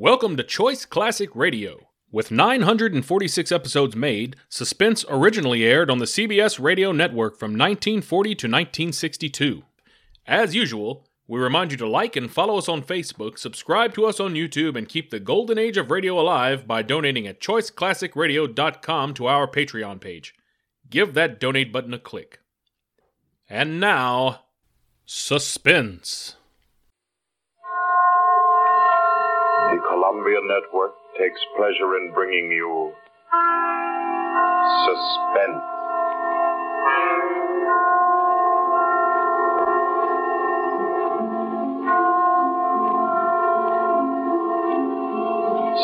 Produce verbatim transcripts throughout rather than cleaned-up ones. Welcome to Choice Classic Radio. With nine hundred forty-six episodes made, Suspense originally aired on the C B S radio network from nineteen forty to nineteen sixty-two. As usual, we remind you to like and follow us on Facebook, subscribe to us on YouTube, and keep the golden age of radio alive by donating at choice classic radio dot com to our Patreon page. Give that donate button a click. And now, Suspense. The Columbia Network takes pleasure in bringing you Suspense.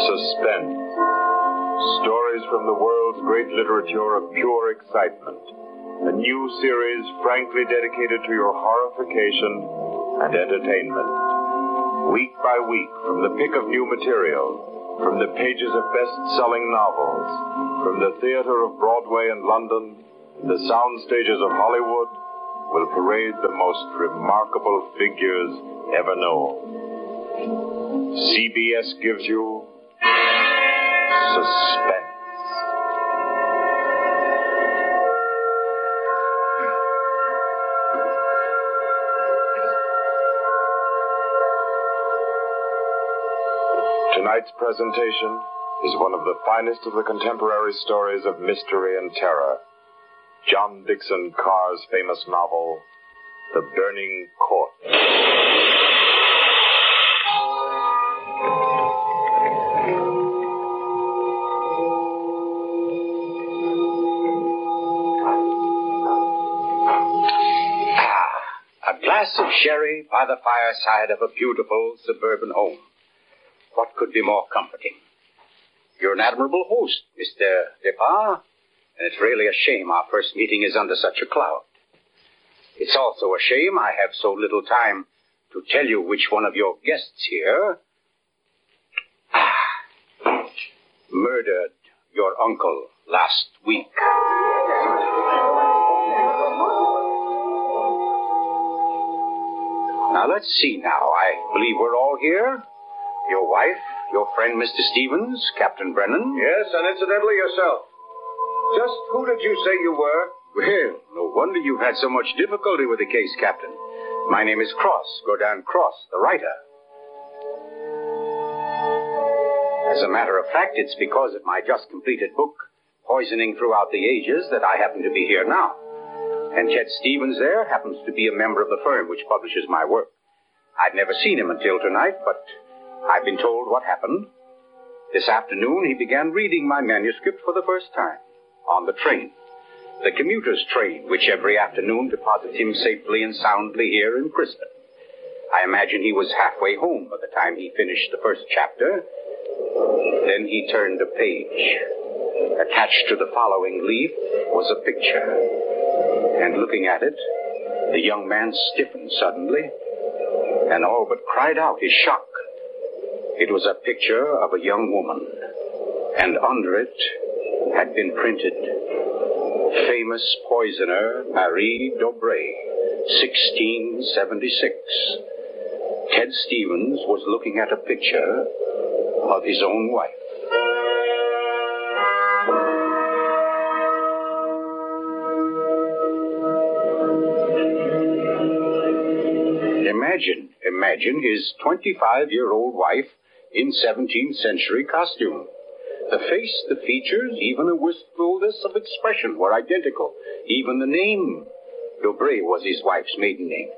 Suspense. Stories from the world's great literature of pure excitement. A new series frankly dedicated to your horrification and entertainment. Week by week, from the pick of new material, from the pages of best-selling novels, from the theater of Broadway and London, the sound stages of Hollywood, will parade the most remarkable figures ever known. C B S gives you Suspense. Tonight's presentation is one of the finest of the contemporary stories of mystery and terror. John Dickson Carr's famous novel, The Burning Court. Ah, a glass of sherry by the fireside of a beautiful suburban home. What could be more comforting? You're an admirable host, Mister Depard, and it's really a shame our first meeting is under such a cloud. It's also a shame I have so little time to tell you which one of your guests here ah, murdered your uncle last week. Now, let's see now. I believe we're all here. Your wife, your friend Mister Stevens, Captain Brennan. Yes, and incidentally yourself. Just who did you say you were? Well, no wonder you've had so much difficulty with the case, Captain. My name is Cross, Gaudin Cross, the writer. As a matter of fact, it's because of my just completed book, Poisoning Throughout the Ages, that I happen to be here now. And Chet Stevens there happens to be a member of the firm which publishes my work. I'd never seen him until tonight, but I've been told what happened. This afternoon, he began reading my manuscript for the first time on the train, the commuter's train, which every afternoon deposits him safely and soundly here in Bristol. I imagine he was halfway home by the time he finished the first chapter. Then he turned a page. Attached to the following leaf was a picture. And looking at it, the young man stiffened suddenly and all but cried out his shock. It was a picture of a young woman, and under it had been printed, Famous Poisoner Marie D'Aubray, sixteen seventy-six. Ted Stevens was looking at a picture of his own wife. Imagine, imagine his twenty-five-year-old wife in seventeenth century costume. The face, the features, even the wistfulness of expression were identical. Even the name. D'Aubray was his wife's maiden name.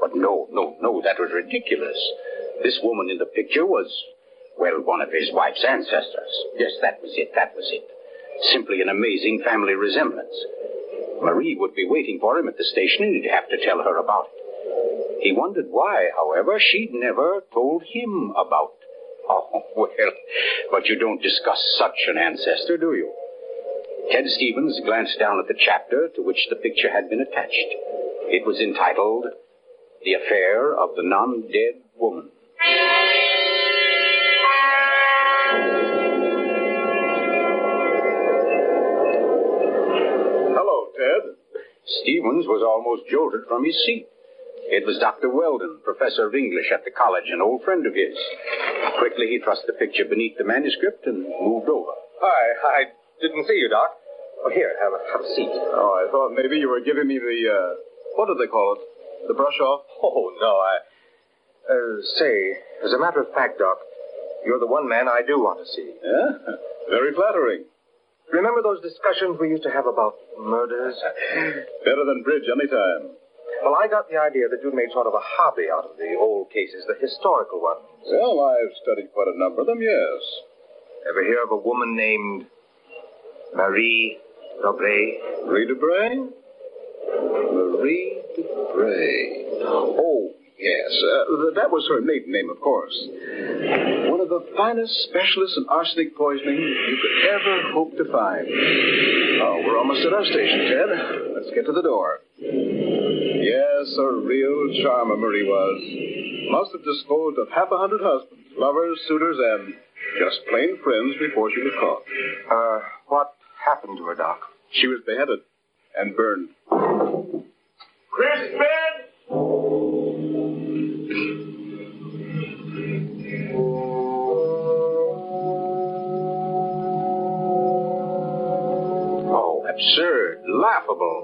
But no, no, no, that was ridiculous. This woman in the picture was, well, one of his wife's ancestors. Yes, that was it, that was it. Simply an amazing family resemblance. Marie would be waiting for him at the station, and he'd have to tell her about it. He wondered why, however, she'd never told him about it. Oh, well, but you don't discuss such an ancestor, do you? Ted Stevens glanced down at the chapter to which the picture had been attached. It was entitled, The Affair of the Non-Dead Woman. Hello, Ted. Stevens was almost jolted from his seat. It was Doctor Weldon, professor of English at the college, an old friend of his. Quickly, he thrust the picture beneath the manuscript and moved over. I, I didn't see you, Doc. Oh, here, have a, have a seat. Oh, I thought maybe you were giving me the, uh, what do they call it? The brush off? Oh, no, I... Uh, say, as a matter of fact, Doc, you're the one man I do want to see. Yeah? Very flattering. Remember those discussions we used to have about murders? Better than bridge any time. Well, I got the idea that you'd made sort of a hobby out of the old cases, the historical ones. Well, I've studied quite a number of them, yes. Ever hear of a woman named Marie D'Aubray? Marie D'Aubray? Marie D'Aubray. Oh, yes. Uh, that was her maiden name, of course. One of the finest specialists in arsenic poisoning you could ever hope to find. Oh, we're almost at our station, Ted. Let's get to the door. Yes, a real charmer Marie was. Must have disposed of half a hundred husbands, lovers, suitors, and just plain friends before she was caught. Uh, what happened to her, Doc? She was beheaded and burned. Crispin! Oh, absurd, laughable.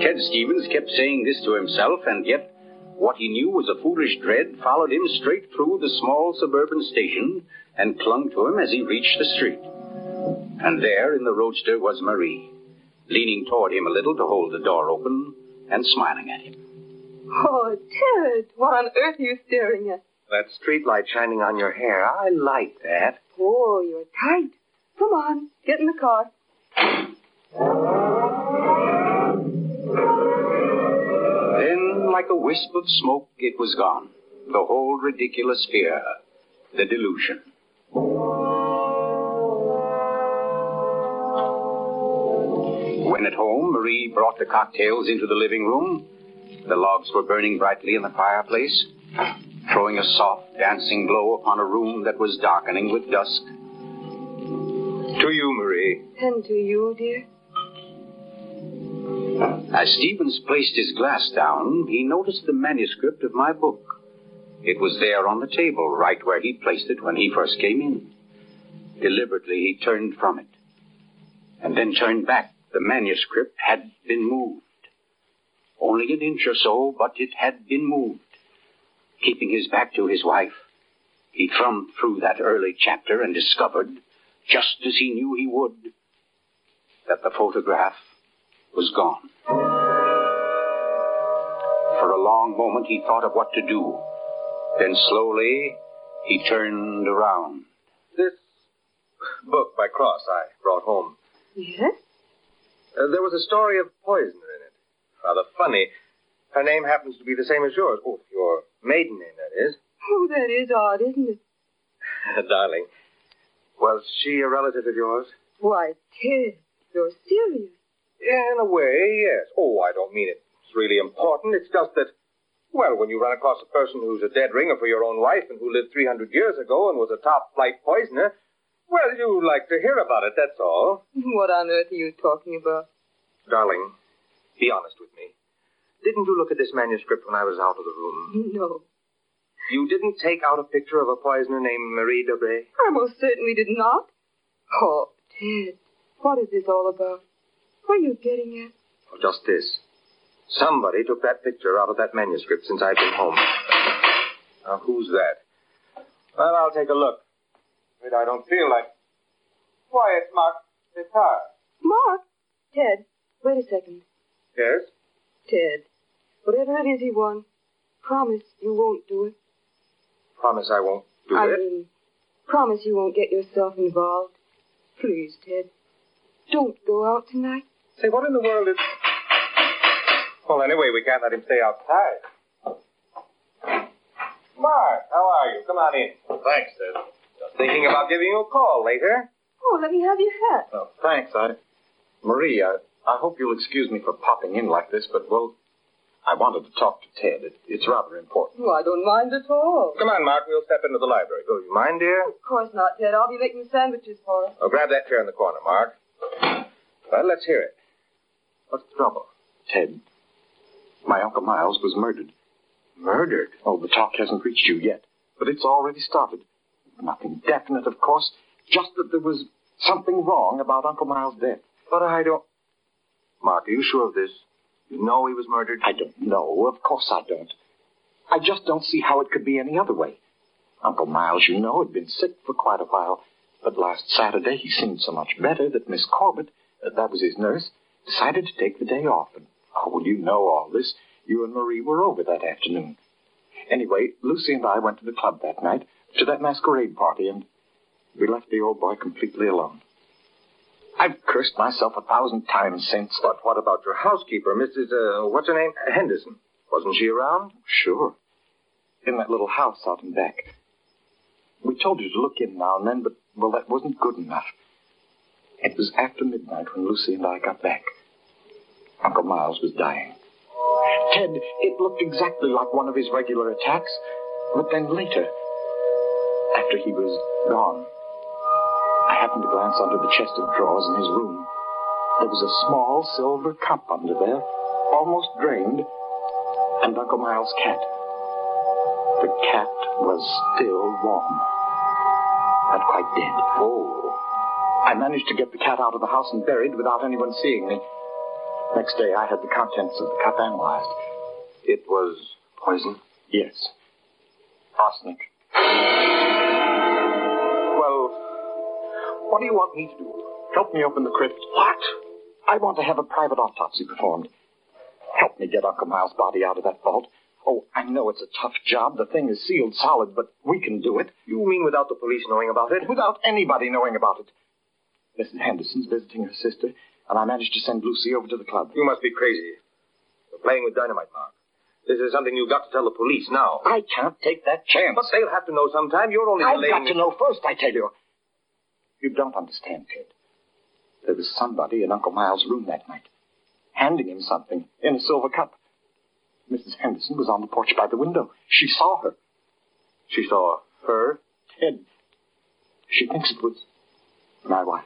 Ted Stevens kept saying this to himself, and yet what he knew was a foolish dread followed him straight through the small suburban station and clung to him as he reached the street. And there in the roadster was Marie, leaning toward him a little to hold the door open and smiling at him. Oh, Ted, what on earth are you staring at? That streetlight shining on your hair, I like that. Oh, you're tight. Come on, get in the car. Then, like a wisp of smoke, it was gone. The whole ridiculous fear, the delusion. When at home, Marie brought the cocktails into the living room. The logs were burning brightly in the fireplace, throwing a soft, dancing glow upon a room that was darkening with dusk. To you, Marie. And to you, dear. As Stevens placed his glass down, he noticed the manuscript of my book. It was there on the table, right where he placed it when he first came in. Deliberately, he turned from it, and then turned back. The manuscript had been moved. Only an inch or so, but it had been moved. Keeping his back to his wife, he thumbed through that early chapter and discovered, just as he knew he would, that the photograph was gone. For a long moment, he thought of what to do. Then slowly, he turned around. This book by Cross I brought home. Yes? Uh, there was a story of poison in it. Rather funny. Her name happens to be the same as yours. Oh, your maiden name, that is. Oh, that is odd, isn't it? Darling, was she a relative of yours? Why, Ted, you're serious. In a way, yes. Oh, I don't mean it. It's really important. It's just that, well, when you run across a person who's a dead ringer for your own wife and who lived three hundred years ago and was a top-flight poisoner, well, you like to hear about it, that's all. What on earth are you talking about? Darling, be honest with me. Didn't you look at this manuscript when I was out of the room? No. You didn't take out a picture of a poisoner named Marie D'Aubray? I most certainly did not. Oh, Ted, what is this all about? What are you getting at? Oh, just this. Somebody took that picture out of that manuscript since I've been home. Now, who's that? Well, I'll take a look. But I don't feel like... Why, it's Mark Tatar. Mark? Ted, wait a second. Yes? Ted, whatever it is he wants, promise you won't do it. Promise I won't do I it? I mean, promise you won't get yourself involved. Please, Ted, don't go out tonight. Say, what in the world is... Well, anyway, we can't let him stay outside. Mark, how are you? Come on in. Thanks, Ted. Just thinking about giving you a call later. Oh, let me have your hat. Oh, thanks. I... Marie, I, I hope you'll excuse me for popping in like this, but, well, I wanted to talk to Ted. It, it's rather important. Oh, I don't mind at all. Come on, Mark. We'll step into the library. Do you mind, dear? Of course not, Ted. I'll be making sandwiches for us. Oh, grab that chair in the corner, Mark. Well, let's hear it. What's the trouble? Ted, my Uncle Miles was murdered. Murdered? Oh, the talk hasn't reached you yet, but it's already started. Nothing definite, of course, just that there was something wrong about Uncle Miles' death. But I don't... Mark, are you sure of this? You know he was murdered? I don't know. Of course I don't. I just don't see how it could be any other way. Uncle Miles, you know, had been sick for quite a while, but last Saturday he seemed so much better that Miss Corbett, uh, that was his nurse, decided to take the day off. And, oh, well, you know all this. You and Marie were over that afternoon. Anyway, Lucy and I went to the club that night, to that masquerade party, and we left the old boy completely alone. I've cursed myself a thousand times since. But what about your housekeeper, Missus Uh, what's her name? Henderson. Wasn't she around? Sure. In that little house out in back. We told you to look in now and then, but, well, that wasn't good enough. It was after midnight when Lucy and I got back. Uncle Miles was dying. Ted, it looked exactly like one of his regular attacks, but then later, after he was gone, I happened to glance under the chest of drawers in his room. There was a small silver cup under there, almost drained, and Uncle Miles' cat. The cat was still warm, but quite dead. Oh. I managed to get the cat out of the house and buried without anyone seeing me. Next day, I had the contents of the cup analyzed. It was poison? Yes. Arsenic. Well, what do you want me to do? Help me open the crypt. What? I want to have a private autopsy performed. Help me get Uncle Miles' body out of that vault. Oh, I know it's a tough job. The thing is sealed solid, but we can do it. You mean without the police knowing about it? Without anybody knowing about it. Missus Henderson's visiting her sister, and I managed to send Lucy over to the club. You must be crazy. You're playing with dynamite, Mark. This is something you've got to tell the police now. I can't take that chance. But they'll have to know sometime. You're only... I've delaying... got to know first, I tell you. You don't understand, Ted. There was somebody in Uncle Miles' room that night, handing him something in a silver cup. Missus Henderson was on the porch by the window. She saw her. She saw her? Ted. She thinks it was my wife.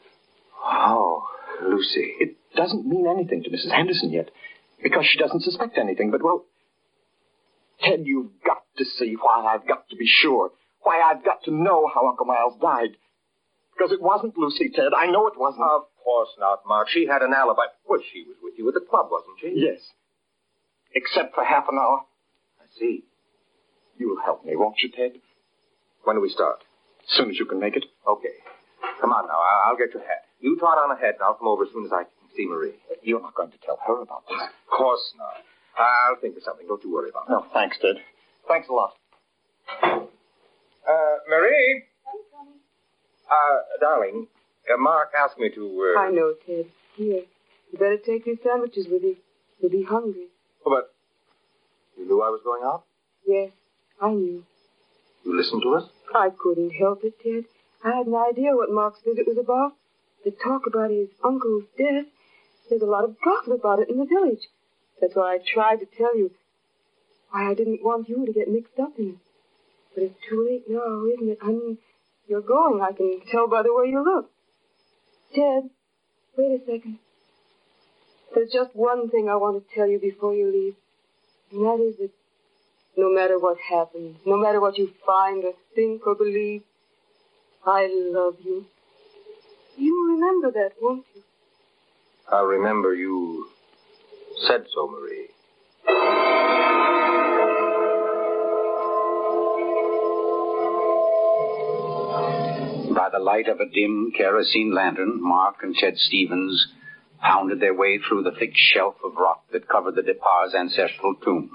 Oh, Lucy. It doesn't mean anything to Missus Henderson yet, because she doesn't suspect anything. But, well, Ted, you've got to see why I've got to be sure, why I've got to know how Uncle Miles died. Because it wasn't Lucy, Ted. I know it wasn't. Of course not, Mark. She had an alibi. Well, she was with you at the club, wasn't she? Yes. Except for half an hour. I see. You'll help me, won't you, Ted? When do we start? As soon as you can make it. Okay. Come on now. I'll get your hat. You trot on ahead, and I'll come over as soon as I can see Marie. You're not going to tell her about this. Of course not. I'll think of something. Don't you worry about it. No, thanks, Ted. Thanks a lot. Uh, Marie? Hi, Tommy. Uh, darling, uh, Mark asked me to... Uh... I know, Ted. Here. You better take your sandwiches with you. You'll be hungry. Oh, but you knew I was going out? Yes, I knew. You listened to us? I couldn't help it, Ted. I had an idea what Mark's visit was about. The talk about his uncle's death. There's a lot of gossip about it in the village. That's why I tried to tell you. Why I didn't want you to get mixed up in it. But it's too late now, isn't it? I mean, you're going. I can tell by the way you look. Ted, wait a second. There's just one thing I want to tell you before you leave, and that is that no matter what happens, no matter what you find or think or believe, I love you. You'll remember that, won't you? I'll remember you said so, Marie. By the light of a dim kerosene lantern, Mark and Ted Stevens pounded their way through the thick shelf of rock that covered the Depar's ancestral tomb.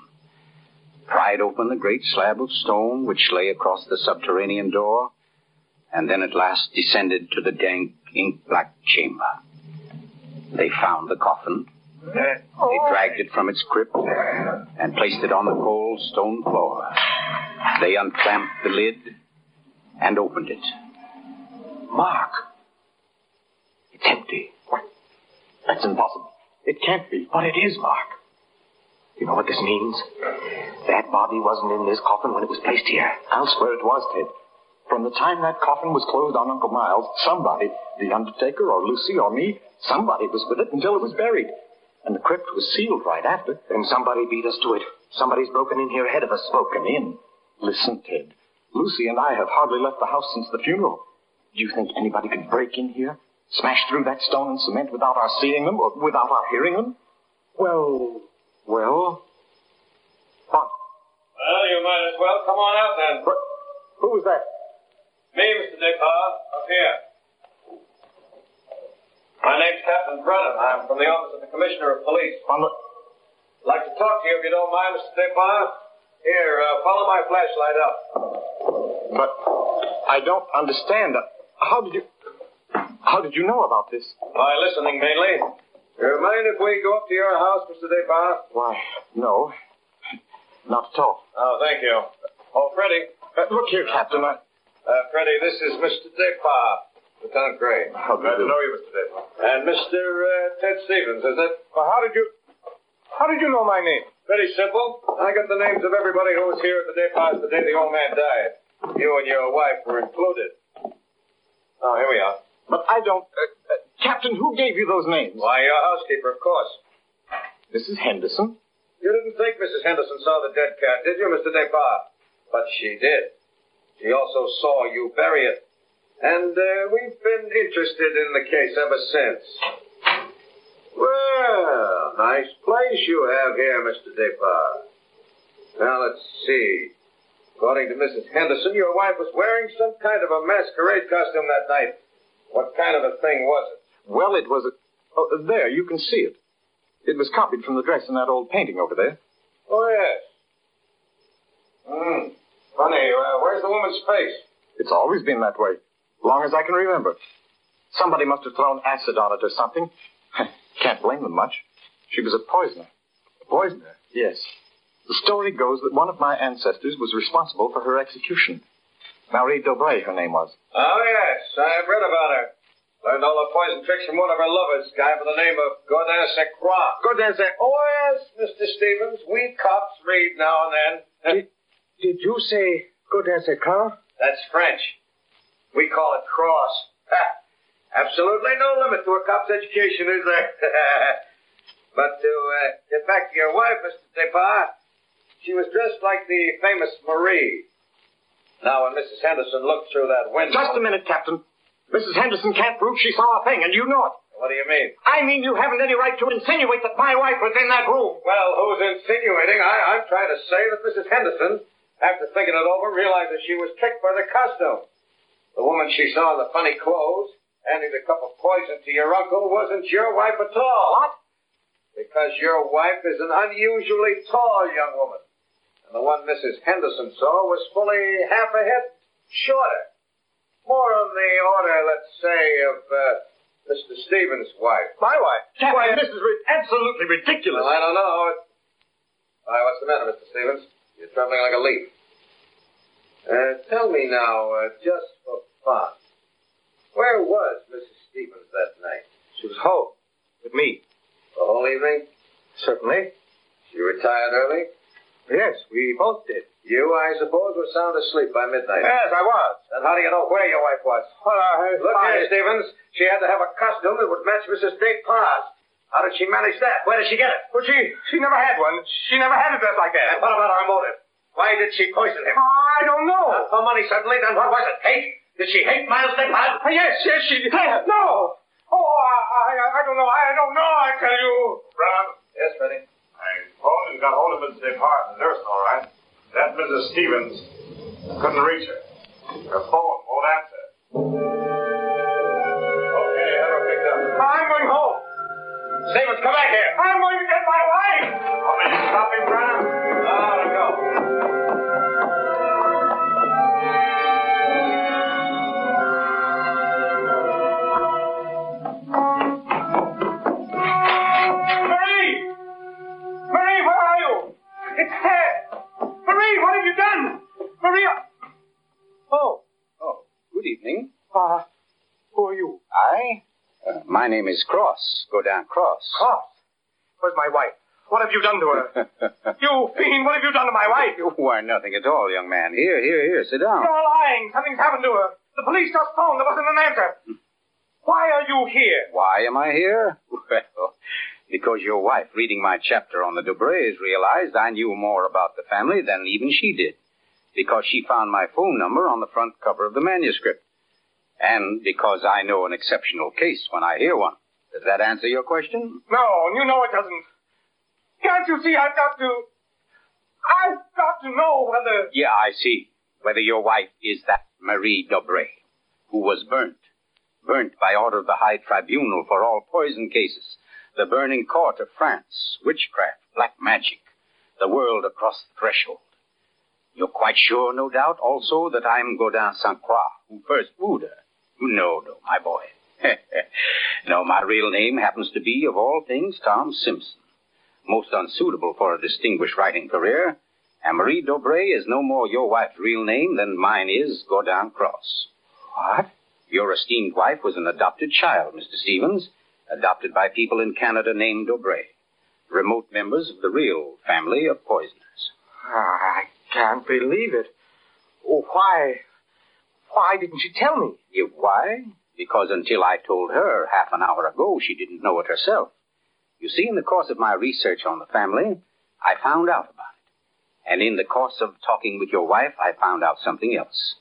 Pried open the great slab of stone which lay across the subterranean door, and then at last descended to the dank, ink-black chamber. They found the coffin. They dragged it from its crypt and placed it on the cold stone floor. They unclamped the lid and opened it. Mark! It's empty. That's impossible. It can't be. But it is, Mark. You know what this means? That body wasn't in this coffin when it was placed here. I'll swear it was, Ted. From the time that coffin was closed on Uncle Miles, somebody, the undertaker or Lucy or me, somebody was with it until it was buried. And the crypt was sealed right after. Then somebody beat us to it. Somebody's broken in here ahead of us. Broken in? Listen, Ted. Lucy and I have hardly left the house since the funeral. Do you think anybody could break in here? Smash through that stone and cement without our seeing them or without our hearing them? Well, well, what? Well, you might as well come on out then. But who was that? Me, Mister Descartes, up here. My name's Captain Brennan. I'm from the office of the Commissioner of Police. I'm a... I'd like to talk to you if you don't mind, Mister Descartes. Here, uh, follow my flashlight up. But I don't understand. How did you... How did you know about this? By listening, mainly. You mind if we go up to your house, Mister Descartes? Why, no. Not at all. Oh, thank you. Oh, Freddy. Uh, look here, Captain. I... Uh, Freddy, this is Mister Descartes, Lieutenant Gray. How do you do? I know you, Mister Descartes. And Mister Uh, Ted Stevens, is it? Well, how did you... How did you know my name? Pretty simple. I got the names of everybody who was here at the Descartes the day the old man died. You and your wife were included. Oh, here we are. But I don't... Uh, uh, Captain, who gave you those names? Why, your housekeeper, of course. Missus Henderson? You didn't think Missus Henderson saw the dead cat, did you, Mister Descartes? But she did. She also saw you bury it. And uh, we've been interested in the case ever since. Well, nice place you have here, Mister Descartes. Now, let's see. According to Missus Henderson, your wife was wearing some kind of a masquerade costume that night. What kind of a thing was it? Well, it was a... Oh, there, you can see it. It was copied from the dress in that old painting over there. Oh, yes. Hmm. Funny. Uh, where's the woman's face? It's always been that way, long as I can remember. Somebody must have thrown acid on it or something. Can't blame them much. She was a poisoner. A poisoner? Yes. The story goes that one of my ancestors was responsible for her execution. Marie D'Aubray, her name was. Oh, yes. I've read about her. Learned all the poison tricks from one of her lovers, a guy by the name of Gaudin Sainte-Croix. Gaudin Sainte-Croix. Oh, yes, Mister Stevens. We cops read now and then. Did, did you say Gaudin Sainte-Croix? That's French. We call it cross. Absolutely no limit to a cop's education, is there? But to uh, get back to your wife, Mister Descartes, she was dressed like the famous Marie. Now, when Missus Henderson looked through that window... Just a minute, Captain. Missus Henderson can't prove she saw a thing, and you know it. What do you mean? I mean you haven't any right to insinuate that my wife was in that room. Well, who's insinuating? I, I'm trying to say that Missus Henderson, after thinking it over, realized that she was tricked by the costume. The woman she saw in the funny clothes, handing a cup of poison to your uncle, wasn't your wife at all. What? Because your wife is an unusually tall young woman. And the one Missus Henderson saw was fully half a head shorter. More on the order, let's say, of uh, Mister Stevens' wife. My wife? Captain, why, this is re- absolutely ridiculous. Well, I don't know. All right, what's the matter, Mister Stevens? You're trembling like a leaf. Uh, tell me now, uh, just for fun, where was Missus Stevens that night? She was home with me. The whole evening? Certainly. She retired early? Yes, we both did. You, I suppose, were sound asleep by midnight. Yes, I was. And how do you know where your wife was? Well, I... Look I... here, Stevens. She had to have a costume that would match Missus Descartes. How did she manage that? Where did she get it? Well, she she never had one. She never had a dress like that. And what about our motive? Why did she poison him? Oh, I don't know. Not for money, certainly. Then what was it? Hate? Did she hate Miles Descartes? Uh, yes, yes, she did. Claire. No. Oh, I, I I don't know. I don't know, I tell you. Brown. Yes, Freddy. I suppose you got hold of Missus Descartes, the nurse, all right. That Missus Stevens couldn't reach her. Her phone won't answer. Okay, have her picked up. I'm going home. Stevens, come back here. I'm going to get my wife. Oh, will you stop him, Brown? I'll let him go. It's Ted! Marie, what have you done? Marie! Oh. Oh, good evening. Uh, who are you? I? Uh, my name is Cross, Gaudin Cross. Cross? Where's my wife? What have you done to her? You fiend, what have you done to my wife? Why, nothing at all, young man. Here, here, here, sit down. You're lying. Something's happened to her. The police just phoned. There wasn't an answer. Why are you here? Why am I here? Well... Because your wife, reading my chapter on the D'Aubrays, realized I knew more about the family than even she did. because she found my phone number on the front cover of the manuscript. And because I know an exceptional case when I hear one. Does that answer your question? No, and you know it doesn't. Can't you see I've got to... I've got to know whether... Yeah, I see. Whether your wife is that Marie D'Aubray, who was burnt. Burnt by order of the High Tribunal for all poison cases. The Burning Court of France. Witchcraft, black magic. The world across the threshold. You're quite sure, no doubt, also, that I'm Gaudin Sainte-Croix, who first wooed her. No, no, my boy. No, my real name happens to be, of all things, Tom Simpson. Most unsuitable for a distinguished writing career, and Marie D'Aubray is no more your wife's real name than mine is Gaudin Cross. What? Your esteemed wife was an adopted child, Mister Stevens, adopted by people in Canada named D'Aubray, remote members of the real family of poisoners. I can't believe it. Oh, why? Why didn't she tell me? Yeah, why? Because until I told her half an hour ago, she didn't know it herself. You see, in the course of my research on the family, I found out about it. And in the course of talking with your wife, I found out something else.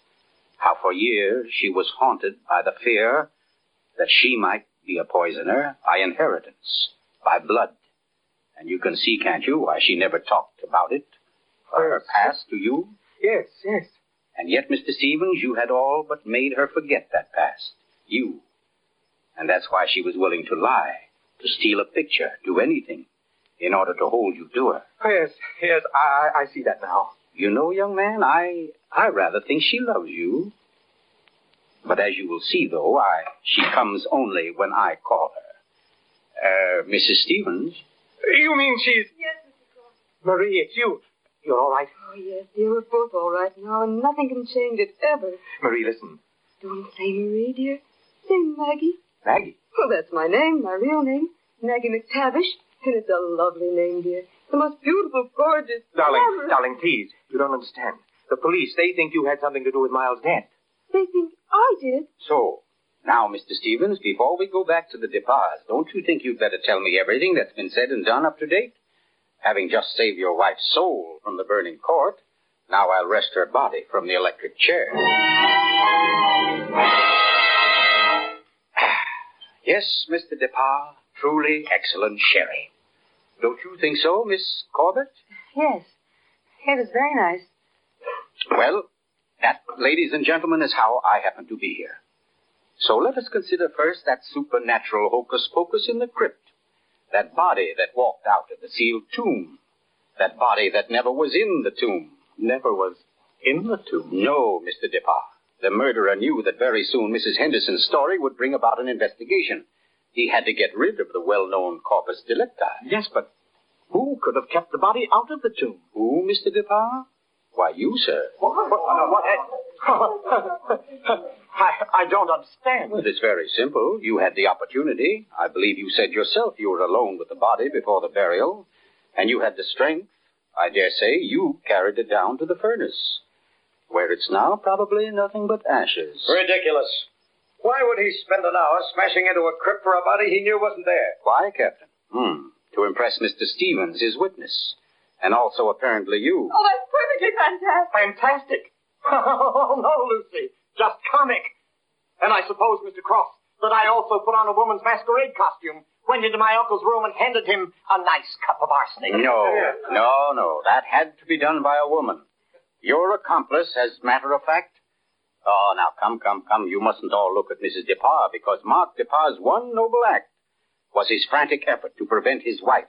How for years she was haunted by the fear that she might be a poisoner by inheritance, by blood. And you can see, can't you, why she never talked about it? Her past to you? Yes, yes. And yet, Mister Stevens, you had all but made her forget that past. You. And that's why she was willing to lie, to steal a picture, do anything, in order to hold you to her. Oh, yes, yes, I, I see that now. You know, young man, I, I rather think she loves you. But as you will see, though, I, she comes only when I call her. Uh, Missus Stevens? You mean she's... Yes, Missus Cross. Marie, it's you. You're all right? Oh, yes, dear, we're both all right now, and nothing can change it, ever. Marie, listen. Don't say Marie, dear. Say Maggie. Maggie? Well, that's my name, my real name, Maggie McTavish, and it's a lovely name, dear. The most beautiful, gorgeous... Darling, ever. darling, please, you don't understand. The police, they think you had something to do with Miles' death. They think I did? So, now, Mister Stevens, before we go back to the Departs, don't you think you'd better tell me everything that's been said and done up to date? Having just saved your wife's soul from the burning court, now I'll wrest her body from the electric chair. Yes, Mister Depart, truly excellent sherry. Don't you think so, Miss Corbett? Yes. It was very nice. Well, that, ladies and gentlemen, is how I happen to be here. So let us consider first that supernatural hocus-pocus in the crypt. That body that walked out of the sealed tomb. That body that never was in the tomb. Never was in the tomb? No, Mister Depart. The murderer knew that very soon Missus Henderson's story would bring about an investigation. He had to get rid of the well-known corpus delicti. Yes, but who could have kept the body out of the tomb? Who, Mister Depart? Why, you, sir. What? What? what, what I, I don't understand. Well, it's very simple. You had the opportunity. I believe you said yourself you were alone with the body before the burial. And you had the strength. I dare say you carried it down to the furnace. Where it's now probably nothing but ashes. Ridiculous. Why would he spend an hour smashing into a crypt for a body he knew wasn't there? Why, Captain? Hmm. To impress Mister Stevens, his witness. And also apparently you. Oh, that's perfectly fantastic. Fantastic? Oh, no, Lucy. Just comic. And I suppose, Mister Cross, that I also put on a woman's masquerade costume, went into my uncle's room and handed him a nice cup of arsenic. No, no, no. That had to be done by a woman. Your accomplice, as a matter of fact. Oh, now, come, come, come. You mustn't all look at Missus Depart, because Mark Depart's one noble act was his frantic effort to prevent his wife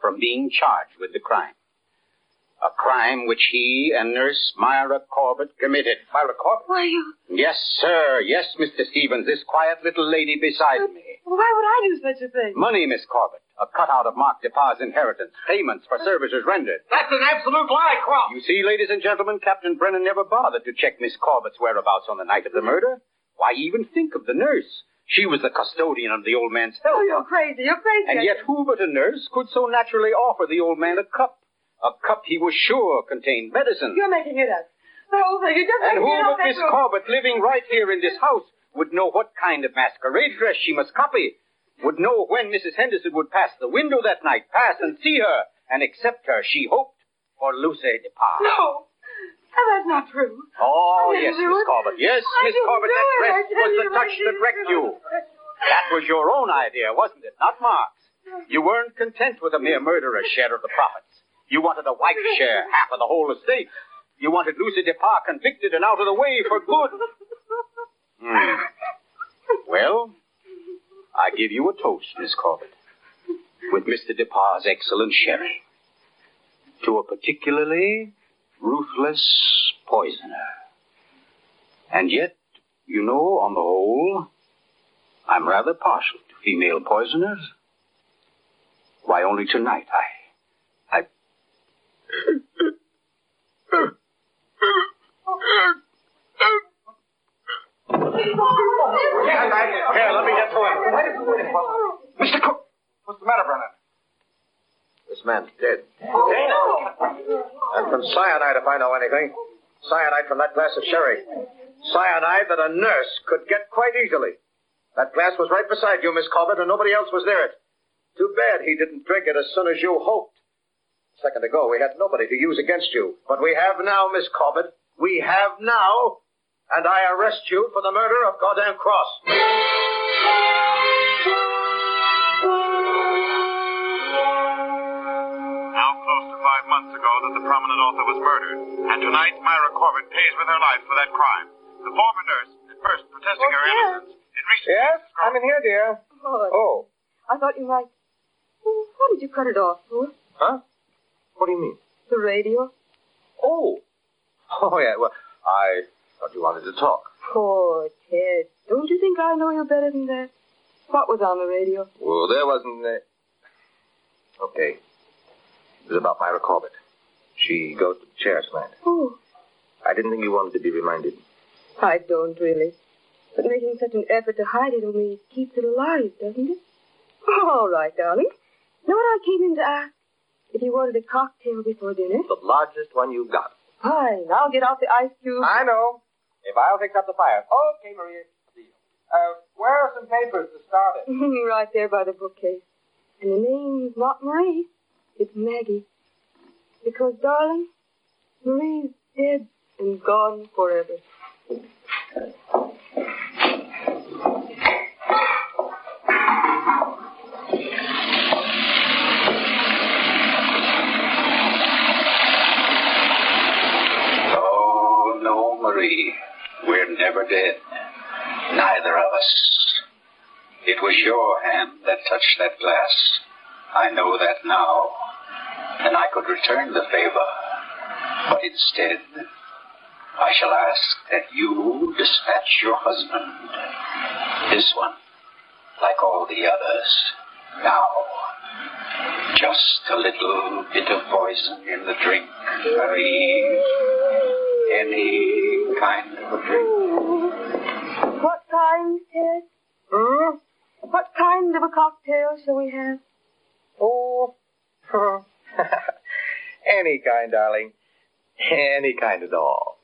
from being charged with the crime. A crime which he and Nurse Myra Corbett committed. Myra Corbett? Why, you... Yes, sir. Yes, Mister Stevens, this quiet little lady beside but, me. Why would I do such a thing? Money, Miss Corbett. A cutout of Mark Depart's inheritance. Payments for services rendered. That's an absolute lie, Croft. You see, ladies and gentlemen, Captain Brennan never bothered to check Miss Corbett's whereabouts on the night of the murder. Why even think of the nurse? She was the custodian of the old man's health. Oh, you're crazy. You're crazy. And yet who but a nurse could so naturally offer the old man a cup? A cup he was sure contained medicine. You're making it up. The whole thing. You're just making it up. And who but Miss Corbett, living right here in this house, would know what kind of masquerade dress she must copy, would know when Missus Henderson would pass the window that night, pass and see her, and accept her, she hoped, for Lucy Depart. No. Oh, that's not true. Oh, yes, Miss Corbett. Yes, Miss Corbett, that dress was the touch that wrecked you. That was your own idea, wasn't it? Not Mark's. You weren't content with a mere murderer's share of the profits. You wanted a wife's share, half of the whole estate. You wanted Lucy DePauw convicted and out of the way for good. Hmm. Well, I give you a toast, Miss Corbett, with Mister DePauw's excellent sherry, to a particularly ruthless poisoner. And yet, you know, on the whole, I'm rather partial to female poisoners. Why, only tonight I... I... Here, let me get to him. Mister Cook! What's the matter, Bernard? This man's dead. Dead? And from cyanide, if I know anything. Cyanide from that glass of sherry. Cyanide that a nurse could get quite easily. That glass was right beside you, Miss Corbett, and nobody else was near it. Too bad he didn't drink it as soon as you hoped. A second ago, we had nobody to use against you. But we have now, Miss Corbett. We have now. And I arrest you for the murder of Gaudin Cross. Now close to five months ago that the prominent author was murdered. And tonight, Myra Corbett pays with her life for that crime. The former nurse, at first protesting oh, her yes. innocence, in recent Yes, described... I'm in here, dear. Lord. Oh. I thought you might... Well, what did you cut it off for? Huh? What do you mean? The radio. Oh. Oh, yeah, well, I... But you wanted to talk. Poor Ted. Don't you think I know you better than that? What was on the radio? Well, there wasn't... Uh... Okay. It was about Myra Corbett. She goes to the chair slant. Oh. I didn't think you wanted to be reminded. I don't, really. But making such an effort to hide it only keeps it alive, doesn't it? All right, darling. Know what I came in to ask? If you wanted a cocktail before dinner? The largest one you got. Fine. I'll get out the ice cube. I know. If I'll fix up the fire. Okay, Maria. See you. Uh, where are some papers to start it? Right there by the bookcase. And the name's not Marie. It's Maggie. Because, darling, Marie's dead and gone forever. Oh, no, Marie. We're never dead, neither of us. It was your hand that touched that glass. I know that now, and I could return the favor. But instead, I shall ask that you dispatch your husband. This one, like all the others, now. Just a little bit of poison in the drink, Marie. Any... kind of a drink. What kind, Ted? Hmm? What kind of a cocktail shall we have? Oh, any kind, darling. Any kind at all.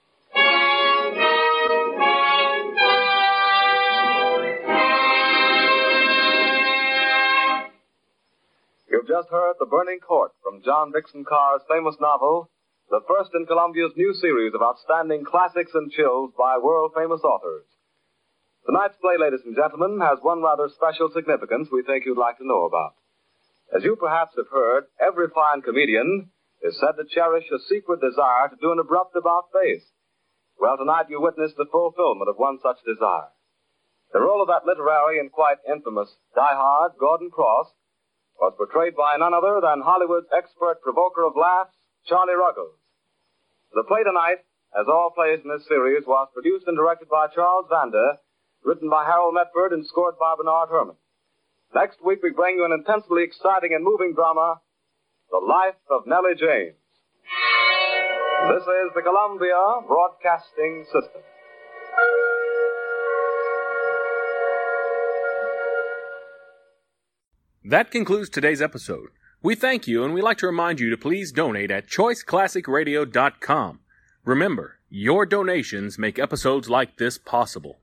You've just heard The Burning Court from John Dickson Carr's famous novel, the first in Columbia's new series of outstanding classics and chills by world-famous authors. Tonight's play, ladies and gentlemen, has one rather special significance we think you'd like to know about. As you perhaps have heard, every fine comedian is said to cherish a secret desire to do an abrupt about-face. Well, tonight you witness the fulfillment of one such desire. The role of that literary and quite infamous die-hard Gaudin Cross was portrayed by none other than Hollywood's expert provoker of laughs, Charlie Ruggles. The play tonight, as all plays in this series, was produced and directed by Charles Vanda, written by Harold Medford, and scored by Bernard Herman. Next week, we bring you an intensely exciting and moving drama, The Life of Nellie James. This is the Columbia Broadcasting System. That concludes today's episode. We thank you, and we'd like to remind you to please donate at choice classic radio dot com. Remember, your donations make episodes like this possible.